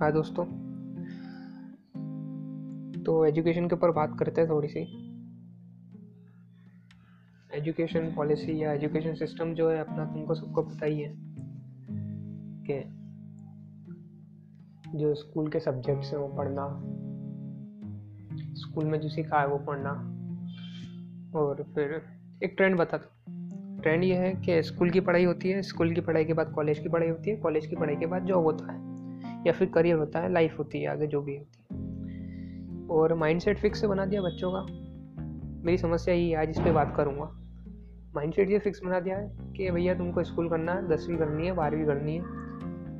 हाय दोस्तों, तो एजुकेशन के ऊपर बात करते हैं थोड़ी सी। एजुकेशन पॉलिसी या एजुकेशन सिस्टम जो है अपना, तुमको सबको पता ही है कि जो स्कूल के सब्जेक्ट्स हैं वो पढ़ना, स्कूल में जो सीखा है वो पढ़ना। और फिर एक ट्रेंड बता दो, ट्रेंड ये है कि स्कूल की पढ़ाई होती है, स्कूल की पढ़ाई के बाद कॉलेज की पढ़ाई होती है, कॉलेज की पढ़ाई के बाद जॉब होता है या फिर करियर होता है, लाइफ होती है आगे जो भी होती है। और माइंडसेट फिक्स से बना दिया बच्चों का। मेरी समस्या यही है, आज इस पर बात करूँगा। माइंडसेट ये फिक्स बना दिया है कि भैया तुमको स्कूल करना है, 10वीं करनी है, 12वीं करनी है,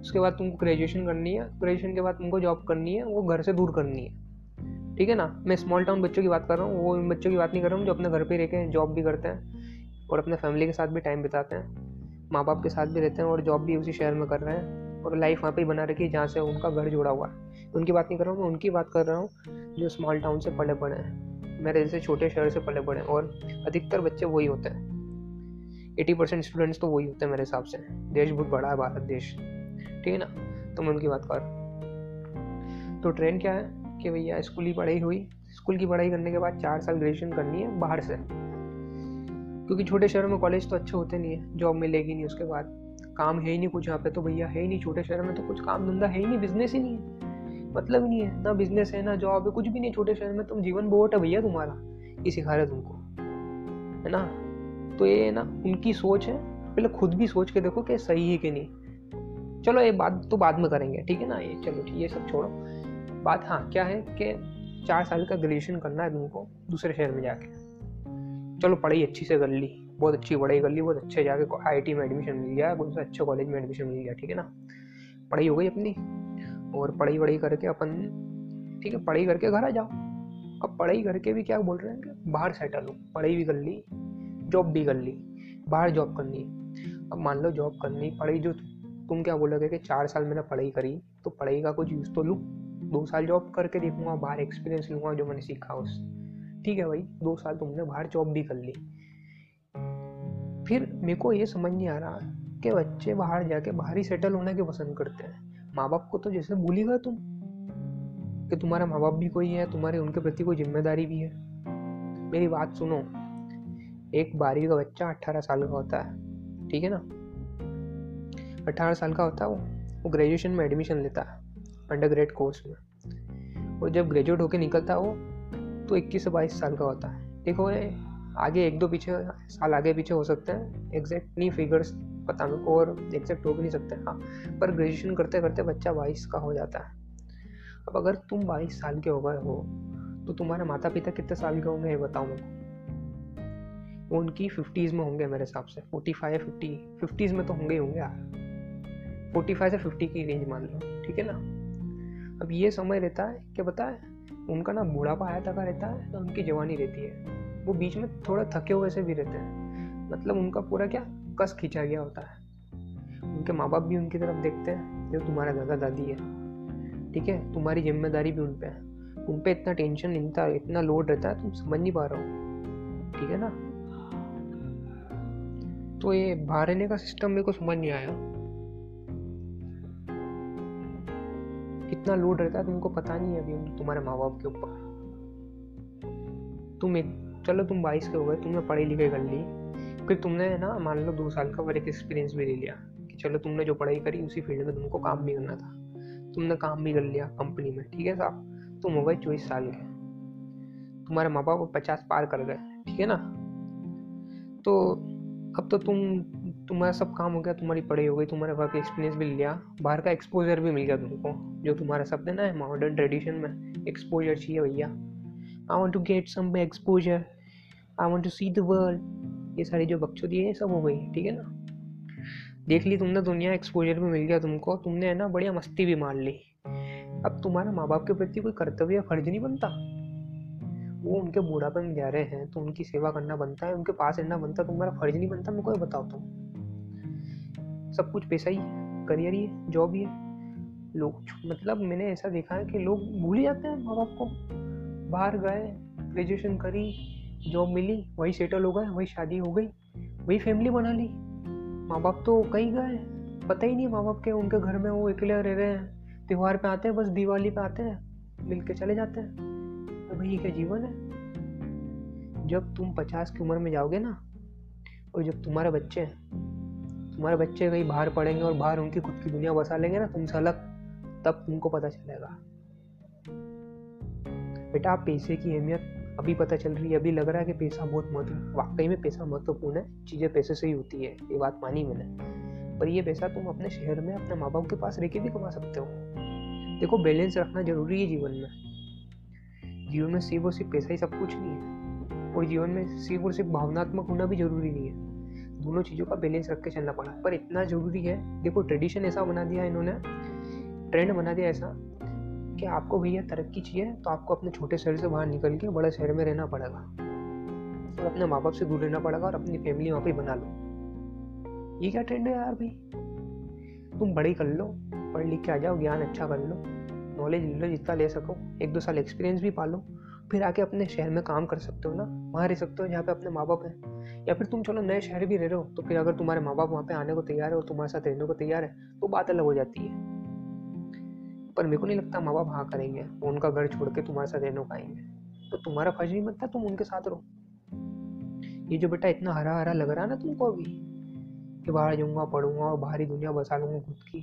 उसके बाद तुमको ग्रेजुएशन करनी है, ग्रेजुएशन के बाद तुमको जॉब करनी है, वो घर से दूर करनी है। ठीक है ना, मैं स्मॉल टाउन बच्चों की बात कर रहा हूँ, वो उन बच्चों की बात नहीं कर रहा हूँ जो अपने घर पे रह के जॉब भी करते हैं और अपने फैमिली के साथ भी टाइम बिताते हैं, माँ बाप के साथ भी रहते हैं और जॉब भी उसी शहर में कर रहे हैं और लाइफ वहाँ पे ही बना रखी है जहाँ से उनका घर जुड़ा हुआ है। उनकी बात नहीं कर रहा हूँ, मैं उनकी बात कर रहा हूँ जो स्मॉल टाउन से पले पड़े हैं, मेरे जैसे छोटे शहर से पले पड़े हैं। और अधिकतर बच्चे वही होते हैं, 80% स्टूडेंट्स तो वही होते हैं मेरे हिसाब से। देश बहुत बड़ा है, भारत देश, ठीक है ना, तो मैं उनकी बात कर रहा हूँ। तो ट्रेंड क्या है कि भैया स्कूल की पढ़ाई हुई, स्कूल की पढ़ाई करने के बाद 4 साल ग्रेजुएशन करनी है बाहर से, क्योंकि छोटे शहर में कॉलेज तो अच्छे होते नहीं है, जॉब मिलेगी नहीं, उसके बाद काम है ही नहीं कुछ यहाँ पे, तो भैया है ही नहीं छोटे शहर में, तो कुछ काम धंधा है ही नहीं, बिजनेस ही नहीं है, मतलब ही नहीं है, ना बिजनेस है ना जॉब है, कुछ भी नहीं है छोटे शहर में, तुम जीवन बोट है भैया तुम्हारा, ये सिखा रहे तुमको, है ना। तो ये ना उनकी सोच है, पहले खुद भी सोच के देखो कि सही है कि नहीं। चलो ये बात तो बाद में करेंगे, ठीक है ना, ये चलो ये सब छोड़ो बात। हाँ क्या है कि 4 साल का ग्रेजुएशन करना है तुमको दूसरे शहर में जाके। चलो पढ़ाई अच्छी से कर ली, बहुत अच्छी पढ़ाई कर ली, बहुत अच्छे जाके IIT में एडमिशन मिल गया, कोई अच्छे कॉलेज में एडमिशन मिल गया, ठीक है ना, पढ़ाई हो गई अपनी। और पढ़ाई वढ़ाई करके अपन, ठीक है, पढ़ाई करके घर आ जाओ। अब पढ़ाई करके भी क्या बोल रहे हैं कि बाहर सेटल हो, पढ़ाई भी कर ली, जॉब भी कर ली, बाहर जॉब करनी है। अब मान लो जॉब करनी, पढ़ाई जो तुम क्या बोलोगे कि 4 साल मैंने पढ़ाई करी, तो पढ़ाई का कुछ यूज़ तो लूँ, 2 साल जॉब करके देखूंगा, बाहर एक्सपीरियंस लूंगा जो मैंने सीखा उस। ठीक है भाई, 2 साल तुमने बाहर जॉब भी कर ली। फिर मेरे को ये समझ नहीं आ रहा कि बच्चे बाहर जाके बाहर ही सेटल होना क्यों पसंद करते हैं। माँ बाप को तो जैसे भूलेगा तुम कि तुम्हारा माँ बाप भी कोई है, तुम्हारे उनके प्रति कोई जिम्मेदारी भी है। मेरी बात सुनो, एक 12वीं का बच्चा 18 साल का होता है, ठीक है ना, 18 साल का होता है वो ग्रेजुएशन में एडमिशन लेता है अंडरग्रेड कोर्स में, और जब ग्रेजुएट होके निकलता हो तो 21 से 22 साल का होता है। देखो ये आगे एक दो पीछे साल आगे पीछे हो सकते हैं, एग्जैक्ट नहीं फिगर्स पता मेरे को और एग्जैक्ट हो भी नहीं सकते, हाँ, पर ग्रेजुएशन करते करते बच्चा 22 का हो जाता है। अब अगर तुम 22 साल के हो गए हो तो तुम्हारे माता पिता कितने साल के होंगे ये बताओ मेरे को। उनकी 50s में होंगे मेरे हिसाब से, 45-50 में तो होंगे ही होंगे यार, 45 से 50 की रेंज मान लो, ठीक है ना। अब ये समय रहता है कि पता है उनका ना बुढ़ापा आया तक रहता है ना उनकी जवानी रहती है, वो बीच में थोड़ा थके हुए से भी रहते हैं, मतलब उनका पूरा क्या कस खींचा गया होता है। उनके माँ बाप भी उनकी तरफ देखते हैं जो तुम्हारा दादा दादी है, ठीक है, तुम्हारी जिम्मेदारी भी उन पे है, उन पे इतना टेंशन, इतना लोड रहता है, तुम समझ नहीं पा रहे हो, ठीक है ना। तो ये बाहर रहने का सिस्टम मेरे को समझ नहीं आया, इतना लोड रहता है तुमको पता नहीं है अभी तुम्हारे माँ बाप के ऊपर। चलो तुम 22 के हो गए, तुमने पढ़ाई लिखाई कर ली, फिर तुमने ना मान लो 2 साल का वर्क एक्सपीरियंस भी ले लिया कि चलो तुमने जो पढ़ाई करी उसी फील्ड में तुमको काम भी करना था, तुमने काम भी कर लिया कंपनी में, ठीक है साहब। तुम हो गए 24 साल के, तुम्हारे माँ बाप 50 पार कर गए, ठीक है ना। तो अब तो तुम्हारा सब काम हो गया, तुम्हारी पढ़ाई हो गई, तुम्हारा वर्क एक्सपीरियंस भी लिया, बाहर का एक्सपोजर भी मिल गया तुमको, जो तुम्हारा सब है ना मॉडर्न ट्रेडिशन में एक्सपोजर चाहिए भैया, I want to get some exposure, I want to see the world, ये सारी जो बकचोदी है सब हो गई, ठीक है ना, देख ली तुमने दुनिया, एक्सपोजर भी मिल गया तुमको, तुमने है ना बढ़िया मस्ती भी मार ली। अब तुम्हारे माँ बाप के प्रति कोई कर्तव्य फर्ज नहीं बनता, वो उनके बुढ़ापे में जा रहे हैं तो उनकी सेवा करना बनता है, उनके पास रहना बनता, तुम्हारा फर्ज नहीं बनता। मुझे बताओ, तुम सब कुछ पैसा ही है, करियर ही है, जॉब ही है, लोग मतलब मैंने ऐसा देखा है कि लोग भूल जाते हैं माँ बाप को। बाहर गए, ग्रेजुएशन करी, जॉब मिली, वही सेटल हो गए, वही शादी हो गई, वही फैमिली बना ली। माँ बाप तो कहीं गए, पता ही नहीं माँ बाप के, उनके घर में वो अकेले रह रहे हैं, त्यौहार पे आते हैं, बस दिवाली पे आते हैं, मिलके चले जाते हैं। तो भाई ये क्या जीवन है? जब तुम 50 की उम्र में जाओगे ना, और जब तुम्हारे बच्चे कहीं बाहर पढ़ेंगे और बाहर उनकी खुद की दुनिया बसा लेंगे ना तुमसे अलग, तब तुमको पता चलेगा। बेटा पैसे की अहमियत अभी पता चल रही है, अभी लग रहा है कि पैसा बहुत महत्वपूर्ण, वाकई में पैसा महत्वपूर्ण है, चीज़ें पैसे से ही होती है, ये बात मानी मैंने। पर ये पैसा तुम अपने शहर में अपने माँ बाप के पास रह के भी कमा सकते हो। देखो बैलेंस रखना जरूरी है जीवन में सिर्फ और सिर्फ पैसा ही सब कुछ नहीं है, और जीवन में सिर्फ और सिर्फ भावनात्मक होना भी जरूरी नहीं है। दोनों चीज़ों का बैलेंस रख के चलना पड़ा, पर इतना जरूरी है। देखो ट्रेडिशन ऐसा बना दिया इन्होंने, ट्रेंड बना दिया ऐसा कि आपको भैया तरक्की चाहिए तो आपको अपने छोटे शहर से बाहर निकल के बड़े शहर में रहना पड़ेगा, और अपने माँ बाप से दूर रहना पड़ेगा, और अपनी फैमिली वहाँ पे बना लो। ये क्या ट्रेंड है यार भाई? तुम बड़ी कर लो, पढ़ लिख के आ जाओ, ज्ञान अच्छा कर लो, नॉलेज ले लो जितना ले सको, 1-2 साल एक्सपीरियंस भी पा लो, फिर आके अपने शहर में काम कर सकते हो ना, वहाँ रह सकते हो जहाँ पे अपने माँ बाप हैं। या फिर तुम चलो नए शहर भी रह रहे हो, तो फिर अगर तुम्हारे माँ बाप वहाँ पे आने को तैयार है और तुम्हारे साथ रहने को तैयार है तो बात अलग हो जाती है। पर मेरे को नहीं लगता माँ बाप हाँ करेंगे, वो उनका घर छोड़ के तुम्हारे साथ रहने को आएंगे। तो तुम्हारा फर्ज नहीं बनता तुम उनके साथ रहो। ये जो बेटा इतना हरा हरा लग रहा है ना तुमको अभी कि बाहर जाऊँगा, पढ़ूंगा और बाहरी दुनिया बसा लूंगा खुद की,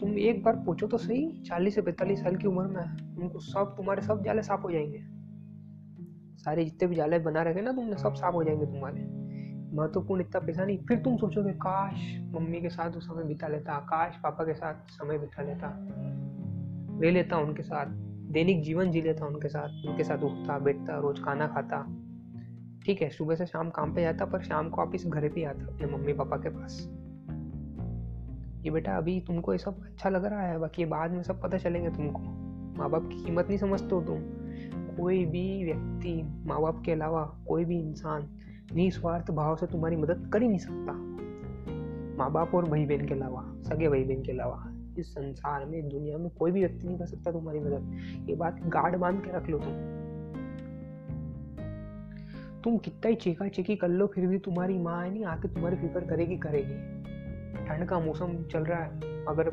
तुम एक बार पूछो तो सही, 40 से 45 साल की उम्र में उनको सब तुम्हारे सब जाले साफ हो जाएंगे। सारे जितने भी जाले बना रखे ना तुमने सब साफ हो जाएंगे तुम्हारे। महत्वपूर्ण इतना पैसा नहीं। फिर तुम सोचोगे काश मम्मी के साथ उस समय बिता लेता, काश पापा के साथ समय बिता लेता, ले लेता उनके साथ, दैनिक जीवन जी लेता उनके साथ उठता बैठता, रोज खाना खाता। ठीक है सुबह से शाम काम पे जाता, पर शाम को वापस घर पे आता अपने मम्मी पापा के पास। ये बेटा अभी तुमको ये सब अच्छा लग रहा है, बाकी बाद में सब पता चलेंगे तुमको। माँ बाप की कीमत नहीं समझते हो तुम। कोई भी व्यक्ति माँ बाप के अलावा कोई भी इंसान निस्वार्थ भाव से तुम्हारी मदद कर ही नहीं सकता, माँ बाप और भाई बहन के अलावा, सगे भाई बहन के अलावा। इस संसार में दुनिया में कोई भी व्यक्ति नहीं कर सकता तुम्हारी मदद। ये बात गाड़ बांध के रख लो। तुम कितना ही चेका चेकी कर लो, फिर भी तुम्हारी माँ है नहीं आके तुम्हारी फिक्र करेगी। ठंड का मौसम चल रहा है, अगर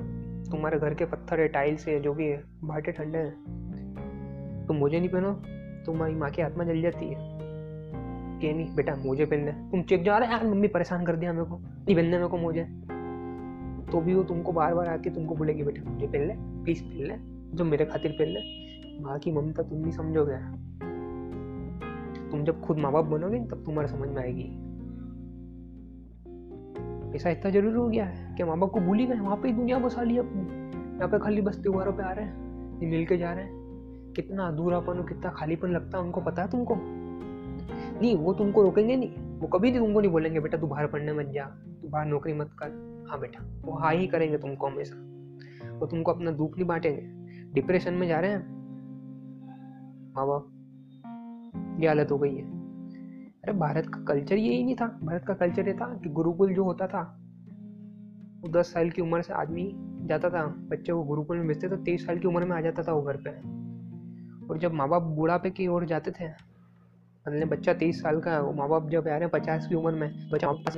तुम्हारे घर के पत्थर है, टाइल्स है, जो भी है, भाटे ठंडे हैं, तुम मोजे नहीं पहनो तुम्हारी माँ की आत्मा जल जाती है। के नहीं बेटा मोजे पहनने, तुम चेक जा रहे हैं यार मम्मी परेशान कर दिया मेरे को, नहीं पहनने मेरे को मोजे, तो भी वो तुमको बार बार आके तुमको बोलेगी बेटा मुझे पहन ले, प्लीज पहन ले, जो मेरे खातिर पहन ले। माँ की ममता तुम नहीं समझोगे, तुम जब खुद माँ बाप बनोगे तब तुम्हारे समझ में आएगी। ऐसा इतना जरूर हो गया है कि माँ बाप को भूल गए, वहाँ पे दुनिया बसा ली अपनी, यहाँ पे खाली बस त्योहारों पे आ रहे हैं, मिलके जा रहे हैं। कितना अधूरापन और कितना खालीपन लगता है उनको पता है तुमको? नहीं, वो तुमको रोकेंगे नहीं, वो कभी भी तुमको नहीं बोलेंगे बेटा तू बाहर पढ़ने मत जा, तू बाहर नौकरी मत कर। हाँ बेटा, वो हाँ ही करेंगे तुमको हमेशा, वो तुमको अपना दुख नहीं बांटेंगे। डिप्रेशन में जा रहे हैं माँ बाप, ये हालत हो गई है। अरे भारत का कल्चर यही नहीं था। भारत का कल्चर ये था कि गुरुकुल जो होता था वो 10 साल की उम्र से आदमी जाता था, बच्चे को गुरुकुल में भेजते थे, 23 साल की उम्र में आ जाता था वो घर पे। और जब माँ बाप बुढ़ापे की ओर जाते थे, मतलब बच्चा 30 साल का, माँ बाप जब आ रहे हैं 50 की उम्र में, बच्चा माँ बाप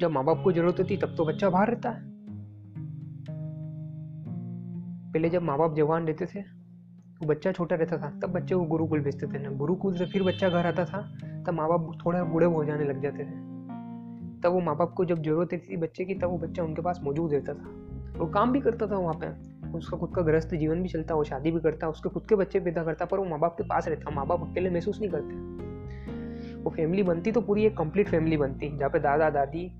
जब माँ बाप को जरूरत होती तब तो बच्चा बाहर रहता है। पहले जब माँ बाप जवान रहते थे वो बच्चा छोटा रहता था, तब बच्चे को गुरुकुल भेजते थे ना, गुरुकुल से फिर बच्चा घर आता था, तब माँ बाप थोड़ा बूढ़े हो जाने लग जाते थे, तब वो माँ बाप को जब जरूरत रहती थी बच्चे की तब वो बच्चा उनके पास मौजूद रहता था। वो काम भी करता था वहाँ पे, उसका खुद का गृहस्थ जीवन भी चलता, वो शादी भी करता, उसके खुद के बच्चे पैदा करता, पर वो माँ बाप के पास रहता। माँ बाप अकेले महसूस नहीं करते। वो फैमिली बनती तो पूरी एक कंप्लीट फैमिली बनती, जहाँ पे दादा दादी,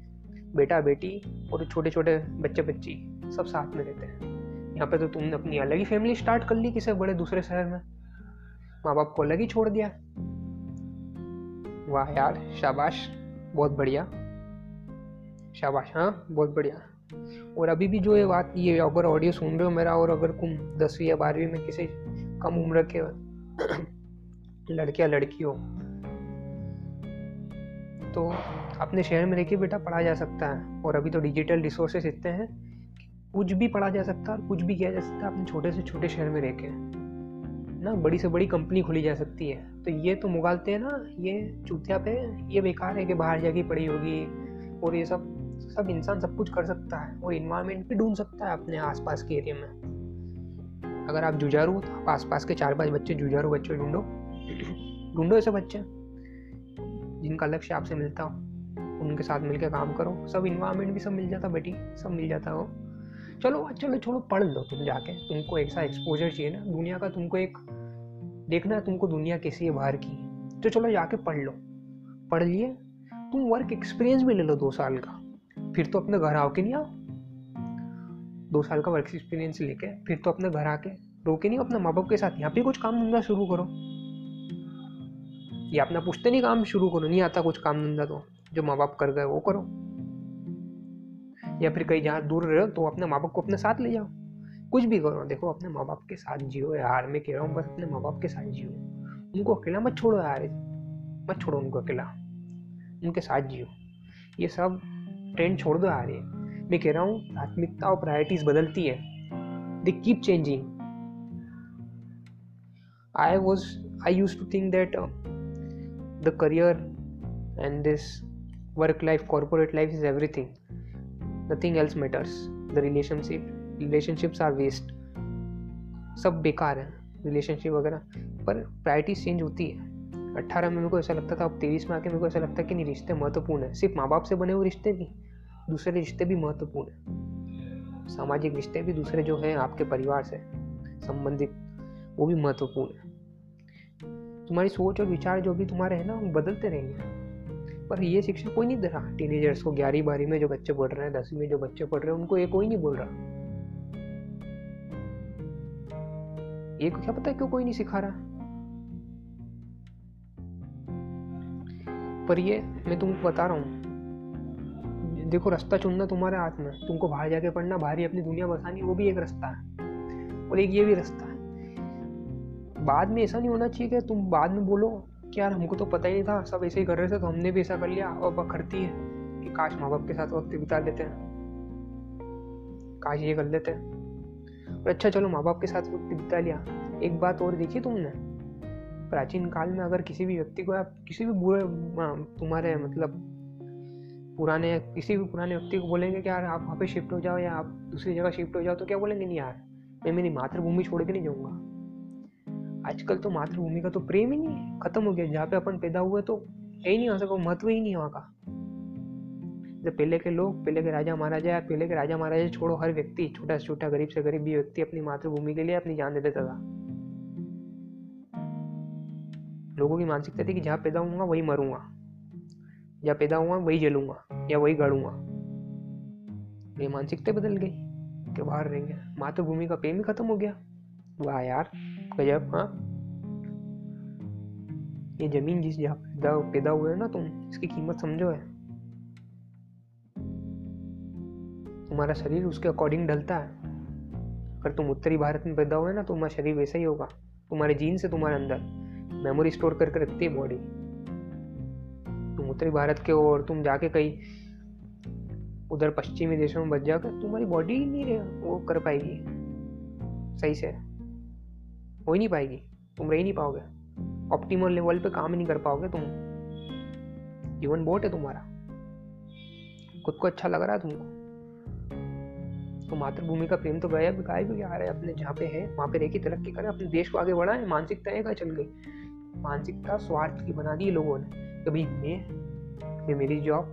बेटा बेटी और छोटे छोटे बच्चे बच्ची सब साथ में रहते हैं। यहाँ पे तो तुमने अपनी अलग ही फैमिली स्टार्ट कर ली किसी बड़े दूसरे शहर में, माँ बाप को अलग ही छोड़ दिया। वाह यार, शाबाश, बहुत बढ़िया, शाबाश, हाँ बहुत बढ़िया। और अभी भी जो ये बात, ये अगर ऑडियो सुन रहे हो मेरा, और अगर तुम 10वीं या 12वीं में किसी कम उम्र के लड़के या लड़की हो तो अपने शहर में रहकर बेटा पढ़ा जा सकता है। और अभी तो डिजिटल रिसोर्सेस इतने हैं कि कुछ भी पढ़ा जा सकता है, कुछ भी किया जा सकता है अपने छोटे से छोटे शहर में रहकर ना। बड़ी से बड़ी कंपनी खोली जा सकती है। तो ये तो मुगालते हैं ना, ये चूतिया पे, ये बेकार है कि बाहर जाके पढ़ी होगी और ये सब सब इंसान सब कुछ कर सकता है, वो इन्वायरमेंट भी ढूंढ सकता है अपने आसपास के एरिया में। अगर आप जुझारू हो तो आप आसपास के 4-5 बच्चे जुझारू बच्चे ढूंढो ऐसे बच्चे जिनका लक्ष्य आपसे मिलता हो, उनके साथ मिलकर काम करो, सब इन्वायरमेंट भी सब मिल जाता बेटी, सब मिल जाता हो। चलो छोड़ो, पढ़ लो तुम जाके, तुमको ऐसा एक्सपोजर चाहिए ना दुनिया का, तुमको एक देखना है तुमको दुनिया कैसी है बाहर की, तो चलो जाके पढ़ लो। पढ़ लिए तुम वर्क एक्सपीरियंस भी ले लो 2 साल का, फिर तो अपने घर आओ के नहीं आओ, 2 साल का वर्क एक्सपीरियंस लेके फिर तो अपने घर आके रोके नहीं अपने माँ बाप के साथ, यहाँ पे कुछ काम धंधा शुरू करो। ये अपना पूछते नहीं काम शुरू करो, नहीं आता कुछ काम धंधा तो जो माँ बाप कर गए वो करो, या फिर कहीं जहाँ दूर रहो तो अपने माँ बाप को अपने साथ ले जाओ, कुछ भी करो, देखो अपने माँ बाप के साथ जियो यार, मैं कह रहा हूँ बस अपने माँ बाप के साथ जियो, उनको अकेला मत छोड़ो यार, मत छोड़ो उनको अकेला, उनके साथ जियो। ये सब ट्रेंड छोड़ दो यार, ये मैं कह रहा हूँ प्राथमिकता और प्रायोरिटीज बदलती है, they keep changing. I used to think that the career and this work life corporate life is everything, nothing else matters, the relationships are waste, सब बेकार है रिलेशनशिप वगैरह। पर प्रायोरिटी चेंज होती है, 18 में मेरे को ऐसा लगता था, अब 23 में आके मेरे को ऐसा लगता है कि नहीं रिश्ते महत्वपूर्ण है, सिर्फ माँ बाप से बने हुए रिश्ते भी, दूसरे रिश्ते भी महत्वपूर्ण है, सामाजिक रिश्ते भी दूसरे जो हैं आपके परिवार से संबंधित वो भी महत्वपूर्ण है। तुम्हारी सोच और विचार जो भी तुम्हारे हैं ना वो बदलते रहेंगे, पर ये शिक्षा कोई नहीं दे रहा। टीनेजर्स को 11-12 में जो बच्चे पढ़ रहे हैं, 10वीं में जो बच्चे पढ़ रहे हैं, उनको ये कोई नहीं बोल रहा, ये क्या पता है क्यों कोई नहीं सिखा रहा। पर ये मैं तुमको बता रहा हूँ, देखो रास्ता चुनना तुम्हारे हाथ में, तुमको बाहर जाके पढ़ना, बाहर ही अपनी दुनिया बसानी, वो भी एक रास्ता है, और एक ये भी रास्ता है। बाद में ऐसा नहीं होना चाहिए कि तुम बाद में बोलो कि यार हमको तो पता ही नहीं था, सब ऐसे ही कर रहे थे तो हमने भी ऐसा कर लिया, और बखरती है कि काश माँ बाप के साथ वक्त बिता लेते हैं, काश ये कर लेते हैं। और अच्छा चलो माँ बाप के साथ वक्त बिता लिया, एक बात और देखी तुमने, प्राचीन काल में अगर किसी भी व्यक्ति को आप किसी भी बुरे तुम्हारे मतलब पुराने किसी भी पुराने व्यक्ति को बोलेंगे कि यार आप वहाँ पे शिफ्ट हो जाओ या आप दूसरी जगह शिफ्ट हो जाओ, तो क्या बोलेंगे, नहीं यार मैं मेरी मातृभूमि छोड़ के नहीं जाऊँगा। आजकल तो मातृभूमि का तो प्रेम ही नहीं है, खत्म हो गया, जहाँ पे अपन पैदा हुए तो यही नहीं हो सका, महत्व ही नहीं वहाँ का। जब पहले के लोग, पहले के राजा महाराजा या पहले के राजा महाराजा छोड़ो, हर व्यक्ति छोटा से छोटा गरीब से गरीब भी व्यक्ति अपनी मातृभूमि के लिए अपनी जान दे देता था। लोगों की मानसिकता थी कि जहाँ पैदा होऊंगा वही मरूंगा, जहाँ पैदा हुआ वही जलूंगा या वही गड़ूंगा, ये मानसिकता बदल गई कि बाहर रहेंगे। मातृभूमि का प्रेम ही खत्म हो गया। वाह यार गजब। हाँ ये जमीन जिस जहाँ पैदा हुए ना तुम, इसकी कीमत समझो है, तुम्हारा शरीर उसके अकॉर्डिंग ढलता है। अगर तुम उत्तरी भारत में पैदा हुए ना तो तुम्हारा शरीर वैसा ही होगा, तुम्हारे जीन से तुम्हारे अंदर मेमोरी स्टोर करके रखती है बॉडी। तुम उत्तरी भारत के हो और तुम जाके कहीं उधर पश्चिमी देशों में बच जाकर तुम्हारी बॉडी नहीं रहे वो कर पाएगी, सही से हो ही नहीं पाएगी, तुम रह नहीं पाओगे, ऑप्टिमल लेवल पे काम नहीं कर पाओगे तुम, जीवन बोट है तुम्हारा। खुद को अच्छा लग रहा है तुमको तो मातृभूमि का प्रेम तो गायब भी आ रहा है, अपने जहाँ पे है वहाँ पे रह के तरक्की करें, अपने देश को आगे बढ़ाएं। मानसिकता है का चल गई, मानसिकता स्वार्थ की बना दी लोगों ने, कभी मैं मेरी जॉब,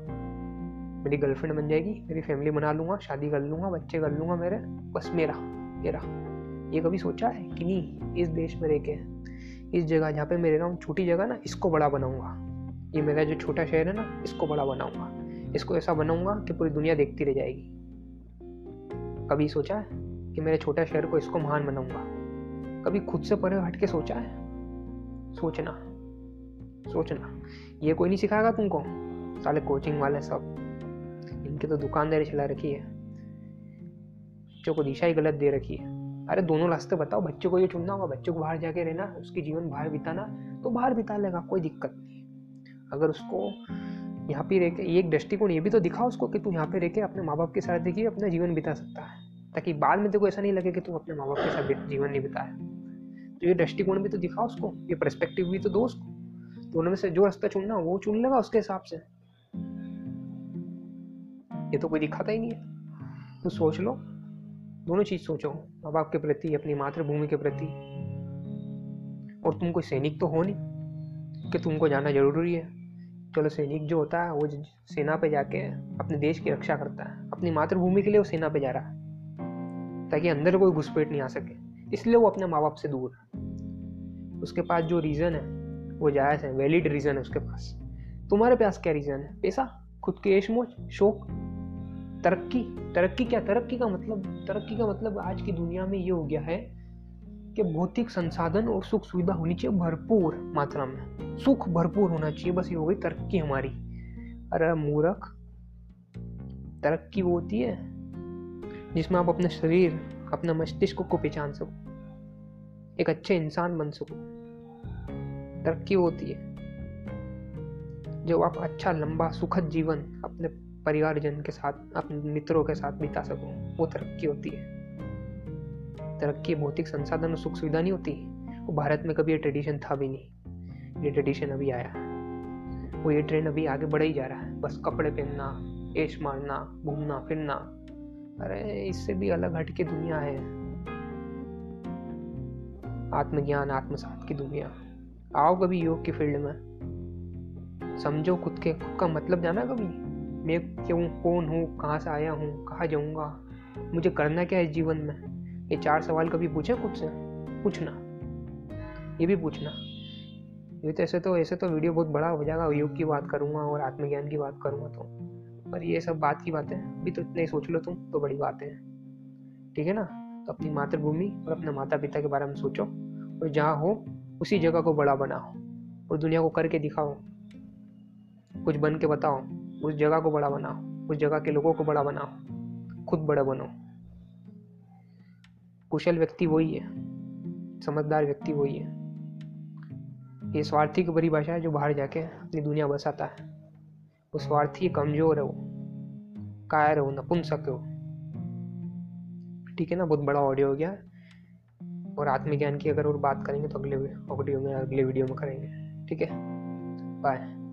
मेरी गर्लफ्रेंड बन जाएगी, मेरी फैमिली बना लूँगा, शादी कर लूँगा, बच्चे कर लूँगा मेरे, बस मेरा। ये कभी सोचा है कि नहीं इस देश में रह के, इस जगह जहाँ पे मैं रह रहा हूँ छोटी जगह ना, इसको बड़ा बनाऊँगा, ये मेरा जो छोटा शहर है ना इसको बड़ा बनाऊँगा, इसको ऐसा बनाऊँगा कि पूरी दुनिया देखती रह जाएगी। कभी सोचा है कि मेरे छोटा शहर को इसको महान बनाऊंगा? कभी खुद से परे हट के सोचा है? सोचना। ये कोई नहीं सिखाएगा तुमको, साले कोचिंग वाले सब, इनके तो दुकानदारी चला रखी है, बच्चों को दिशा ही गलत दे रखी है। अरे दोनों रास्ते बताओ, बच्चों को ये चुनना होगा, बच्चों को बाहर जाके रहना, उसकी जीवन बाहर बिताना तो बाहर बिता लेगा, कोई दिक्कत नहीं। अगर उसको यहाँ पे रह के एक दृष्टिकोण ये भी तो दिखा उसको कि तू यहाँ पे रह के अपने माँ बाप के साथ देखिए अपना जीवन बिता सकता है, ताकि बाद में तेको ऐसा नहीं लगे कि तू अपने माँ बाप के साथ जीवन नहीं बिताए। तो ये दृष्टिकोण भी तो दिखा उसको, ये पर्सपेक्टिव भी तो दो उसको, दोनों में से जो रास्ता चुनना वो चुन लेगा उसके हिसाब से। ये तो कोई दिखाता ही नहीं है। तो सोच लो, दोनों चीज सोचो, माँ बाप के प्रति, अपनी मातृभूमि के प्रति। और तुम कोई सैनिक तो हो नहीं कि तुमको जाना जरूरी है। चलो सैनिक जो होता है वो सेना पे जाके अपने देश की रक्षा करता है, अपनी मातृभूमि के लिए वो सेना पे जा रहा है ताकि अंदर कोई घुसपैठ नहीं आ सके, इसलिए वो अपने माँ बाप से दूर है। उसके पास जो रीज़न है वो जायज़ है, वैलिड रीज़न है उसके पास। तुम्हारे पास क्या रीज़न है? पैसा, खुद की ऐशमौज, शौक, तरक्की। तरक्की क्या? तरक्की का मतलब आज की दुनिया में ये हो गया है कि भौतिक संसाधन और सुख सुविधा होनी चाहिए भरपूर मात्रा में, सुख भरपूर होना चाहिए, बस ये हो गई तरक्की हमारी। अरे मूर्ख, तरक्की वो होती है जिसमें आप अपने शरीर, अपने मस्तिष्क को पहचान सको, एक अच्छे इंसान बन सको। तरक्की होती है जब आप अच्छा लंबा सुखद जीवन अपने परिवारजन के साथ, अपने मित्रों के साथ बिता सको, वो तरक्की होती है। तरक्की भौतिक संसाधन और सुख सुविधा नहीं होती। वो भारत में कभी ये ट्रेडिशन था भी नहीं, ये ट्रेडिशन अभी आया है, वो ये ट्रेंड अभी आगे बढ़ा ही जा रहा है। बस कपड़े पहनना, ऐश मारना, घूमना फिरना, अरे इससे भी अलग हटके दुनिया है आत्मज्ञान, आत्मसात की दुनिया। आओ कभी योग की फील्ड में, समझो खुद का मतलब जाना कभी, मैं क्यों, कौन हूँ, कहाँ से आया हूँ, कहाँ जाऊँगा, मुझे करना क्या है जीवन में। ये 4 सवाल कभी पूछे खुद से? पूछना, ये भी पूछना। ये तो ऐसे तो वीडियो बहुत बड़ा हो जाएगा, योग की बात करूँगा और आत्मज्ञान की बात करूँगा तो, पर ये सब बात की बातें अभी तो इतने ही सोच लो तुम, तो बड़ी बातें हैं, ठीक है ना। तो अपनी मातृभूमि और अपने माता पिता के बारे में सोचो और जहाँ हो उसी जगह को बड़ा बनाओ और दुनिया को करके दिखाओ, कुछ बन के बताओ, उस जगह को बड़ा बनाओ, उस जगह के लोगों को बड़ा बनाओ, खुद बड़ा बनो। कुशल व्यक्ति वही है, समझदार व्यक्ति वही है। ये स्वार्थी की परिभाषा है जो बाहर जाके अपनी दुनिया बसाता है। वो स्वार्थी कमजोर है, वो कायर है, वो नपुंसक है वो, ठीक है ना। बहुत बड़ा ऑडियो हो गया और आत्मज्ञान की अगर और बात करेंगे तो अगले वीडियो में करेंगे, ठीक है। बाय।